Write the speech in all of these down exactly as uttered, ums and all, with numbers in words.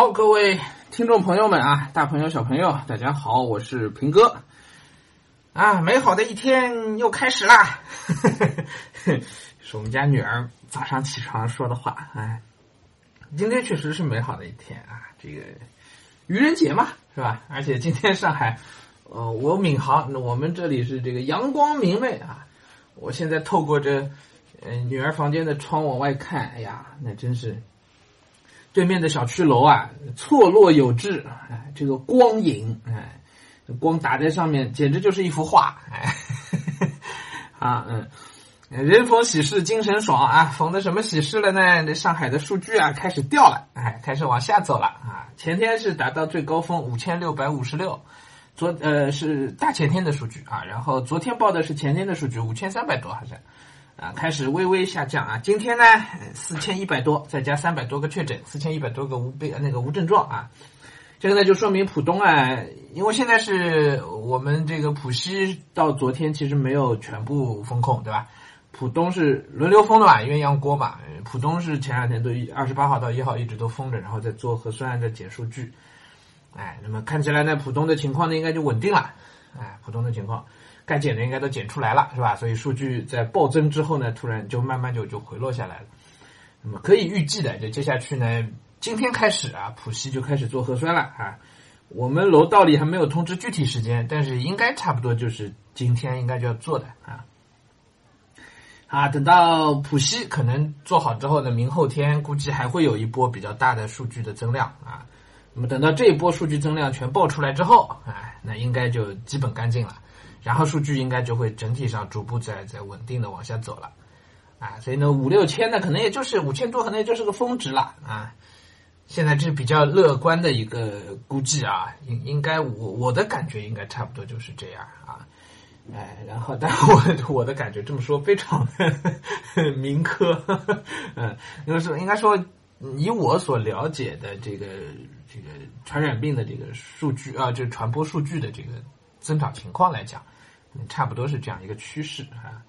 好，各位听众朋友们啊，大朋友小朋友，大家好，我是平哥啊。美好的一天又开始啦，是我们家女儿早上起床说的话。哎，今天确实是美好的一天啊，这个愚人节嘛，是吧？而且今天上海，呃，我闵行，我们这里是这个阳光明媚啊。我现在透过这，呃，女儿房间的窗往外看，哎呀，那真是。对面的小区楼啊，错落有致，哎，这个光影，哎，光打在上面，简直就是一幅画，哎，啊，嗯，人逢喜事精神爽啊，逢的什么喜事了呢？这上海的数据啊，开始掉了，哎，开始往下走了啊。前天是达到最高峰五千六百五十六，昨呃是大前天的数据啊，然后昨天报的是前天的数据，五千三百多好像。啊，开始微微下降啊！今天呢，四千一百多，再加三百多个确诊，四千一百多个无病那个无症状啊。这个呢，就说明浦东啊，因为现在是我们这个浦西到昨天其实没有全部封控，对吧？浦东是轮流封的嘛，鸳鸯锅嘛。浦东是前两天都二十八号到一号一直都封着，然后再做核酸，再解数据。哎，那么看起来呢，浦东的情况呢应该就稳定了。哎，浦东的情况。该减的应该都减出来了，是吧？所以数据在暴增之后呢，突然就慢慢就就回落下来了。那么可以预计的，就接下去呢，今天开始啊，浦西就开始做核酸了啊。我们楼道里还没有通知具体时间，但是应该差不多就是今天应该就要做的啊。啊，等到浦西可能做好之后呢，明后天估计还会有一波比较大的数据的增量啊。那么等到这一波数据增量全爆出来之后，啊，那应该就基本干净了。然后数据应该就会整体上逐步在在稳定的往下走了，啊，所以呢五六千呢可能也就是五千多，可能也就是个峰值了啊。现在这是比较乐观的一个估计啊，应应该我我的感觉应该差不多就是这样啊，哎，然后但我我的感觉这么说非常的民科，嗯，因为说应该说以我所了解的这个这个传染病的这个数据啊，就是传播数据的这个。增长情况来讲，差不多是这样一个趋势啊，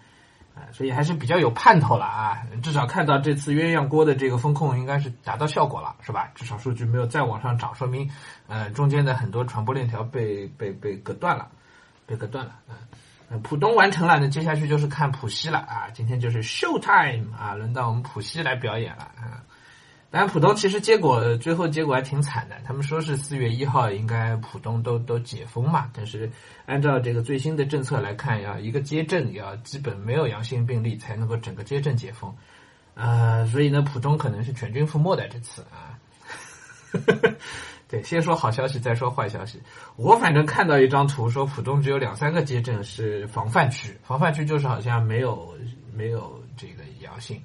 啊，所以还是比较有盼头了啊。至少看到这次鸳鸯锅的这个风控应该是达到效果了，是吧？至少数据没有再往上涨，说明呃中间的很多传播链条被被被隔断了，被隔断了啊。浦东完成了，那接下去就是看浦西了啊。今天就是 show time 啊，轮到我们浦西来表演了啊。当然，浦东其实结果最后结果还挺惨的。他们说是四月一号应该浦东都都解封嘛，但是按照这个最新的政策来看，要一个街镇要基本没有阳性病例才能够整个街镇解封，呃，所以呢，浦东可能是全军覆没的这次啊。对，先说好消息，再说坏消息。我反正看到一张图说浦东只有两三个街镇是防范区，防范区就是好像没有没有这个阳性。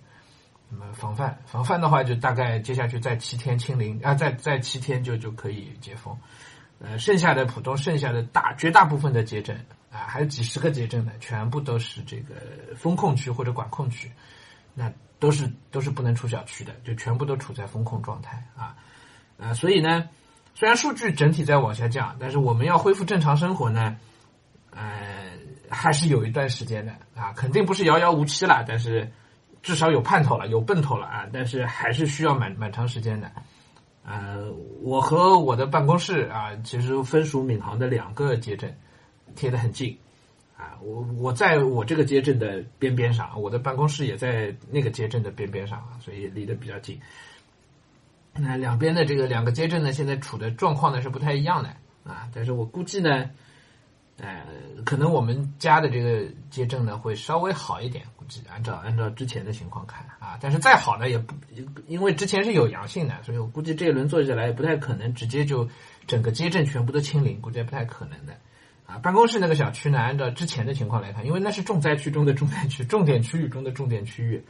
那么防范防范的话，就大概接下去再七天清零啊，再再七天就就可以解封。呃，剩下的浦东剩下的大绝大部分的街镇啊，还有几十个街镇呢，全部都是这个封控区或者管控区，那都是都是不能出小区的，就全部都处在封控状态啊啊，所以呢，虽然数据整体在往下降，但是我们要恢复正常生活呢，呃，还是有一段时间的啊，肯定不是遥遥无期了，但是。至少有盼头了，有奔头了啊！但是还是需要蛮蛮长时间的。呃，我和我的办公室啊，其实分属闵行的两个街镇，贴得很近啊。我我在我这个街镇的边边上，我的办公室也在那个街镇的边边上啊，所以离得比较近。那两边的这个两个街镇呢，现在处的状况呢是不太一样的啊。但是我估计呢，呃，可能我们家的这个街镇呢会稍微好一点。按照按照之前的情况看啊，但是再好呢也不，因为之前是有阳性的，所以我估计这一轮做下来也不太可能直接就整个街镇全部都清零，估计也不太可能的啊。办公室那个小区呢，按照之前的情况来看，因为那是重灾区中的重灾区、重点区域中的重点区域，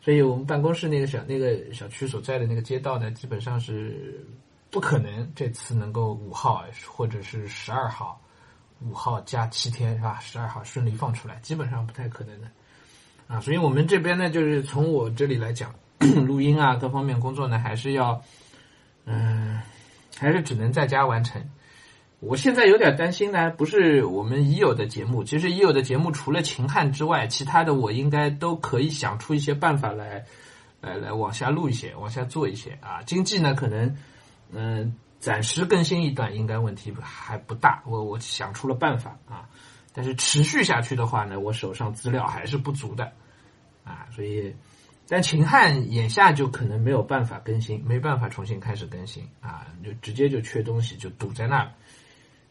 所以我们办公室那个小那个小区所在的那个街道呢，基本上是不可能这次能够五号或者是十二号，五号加七天是吧？十二号顺利放出来，基本上不太可能的。啊，所以我们这边呢，就是从我这里来讲，录音啊各方面工作呢，还是要，嗯、呃，还是只能在家完成。我现在有点担心呢，不是我们已有的节目，其实已有的节目除了秦汉之外，其他的我应该都可以想出一些办法来，来来往下录一些，往下做一些啊。经济呢，可能嗯，暂时更新一段应该问题还不大，我我想出了办法啊。但是持续下去的话呢，我手上资料还是不足的啊，所以，但秦汉眼下就可能没有办法更新，没办法重新开始更新啊，就直接就缺东西，就堵在那了。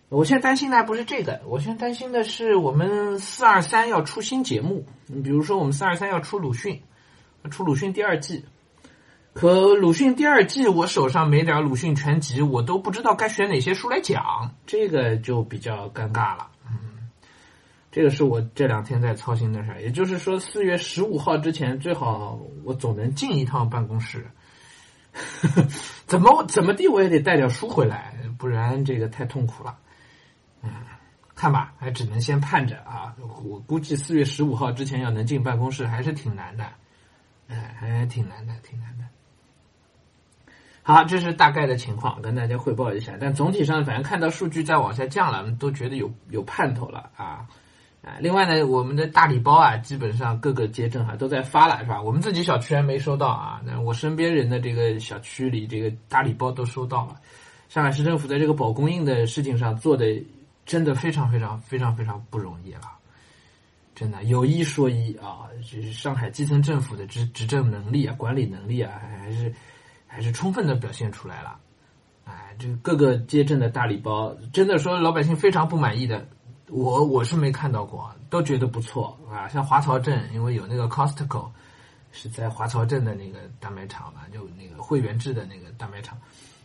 我现在担心的还不是这个，我现在担心的是我们四二三要出新节目，你比如说我们四二三要出鲁迅，出鲁迅第二季，可鲁迅第二季我手上没点鲁迅全集，我都不知道该选哪些书来讲，这个就比较尴尬了。嗯，这个是我这两天在操心的事儿，也就是说四月十五号之前最好我总能进一趟办公室，呵呵，怎么怎么地我也得带点书回来，不然这个太痛苦了。嗯，看吧，还只能先盼着啊！我估计四月十五号之前要能进办公室还是挺难的，哎、嗯，还挺难的，挺难的。好，这是大概的情况，跟大家汇报一下。但总体上，反正看到数据再往下降了，都觉得有有盼头了啊！啊，另外呢，我们的大礼包啊，基本上各个街镇啊都在发了，是吧？我们自己小区还没收到啊，那我身边人的这个小区里，这个大礼包都收到了。上海市政府在这个保供应的事情上做的。真的非常非常非常非常不容易了，真的有一说一啊，就是上海基层政府的执执政能力啊、管理能力啊，还是还是充分的表现出来了。哎，这各个街镇的大礼包，真的说老百姓非常不满意的，我我是没看到过，都觉得不错啊。像华漕镇，因为有那个 Costco， 是在华漕镇的那个大卖场嘛，就那个会员制的那个大卖场，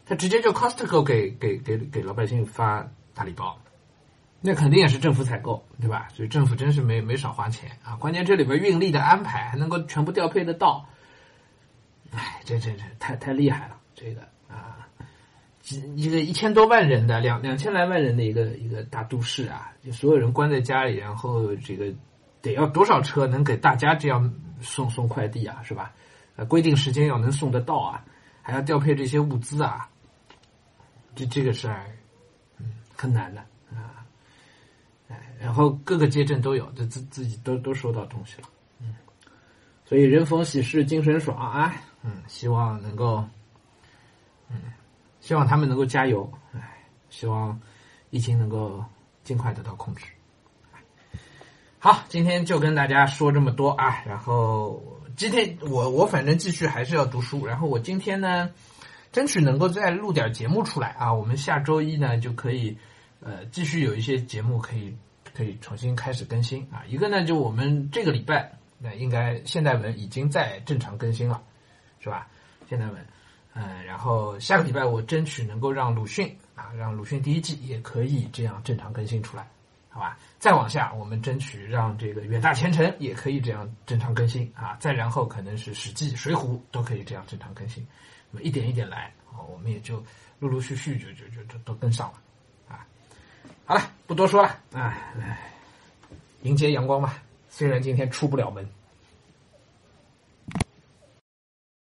他直接就 Costco 给给给给老百姓发大礼包。那肯定也是政府采购，对吧？所以政府真是没没少花钱啊！关键这里边运力的安排还能够全部调配得到，哎，这这这太太厉害了！这个啊，一个一千多万人的两两千来万人的一个一个大都市啊，就所有人关在家里，然后这个得要多少车能给大家这样送送快递啊，是吧？呃，规定时间要能送得到啊，还要调配这些物资啊，这这个事儿，嗯，很难的。然后各个街镇都有，就自自己都都收到东西了，嗯，所以人逢喜事精神爽啊，嗯，希望能够，嗯，希望他们能够加油，哎，希望疫情能够尽快得到控制。好，今天就跟大家说这么多啊，然后今天我我反正继续还是要读书，然后我今天呢，争取能够再录点节目出来啊，我们下周一呢就可以，呃，继续有一些节目可以。可以重新开始更新啊！一个呢，就我们这个礼拜，那应该现代文已经在正常更新了，是吧？现代文，嗯，然后下个礼拜我争取能够让鲁迅啊，让鲁迅第一季也可以这样正常更新出来，好吧？再往下，我们争取让这个远大前程也可以这样正常更新啊！再然后可能是史记、水浒都可以这样正常更新，那么一点一点来啊，我们也就陆陆续续就就就就都跟上了。好了，不多说了，哎，迎接阳光吧。虽然今天出不了门。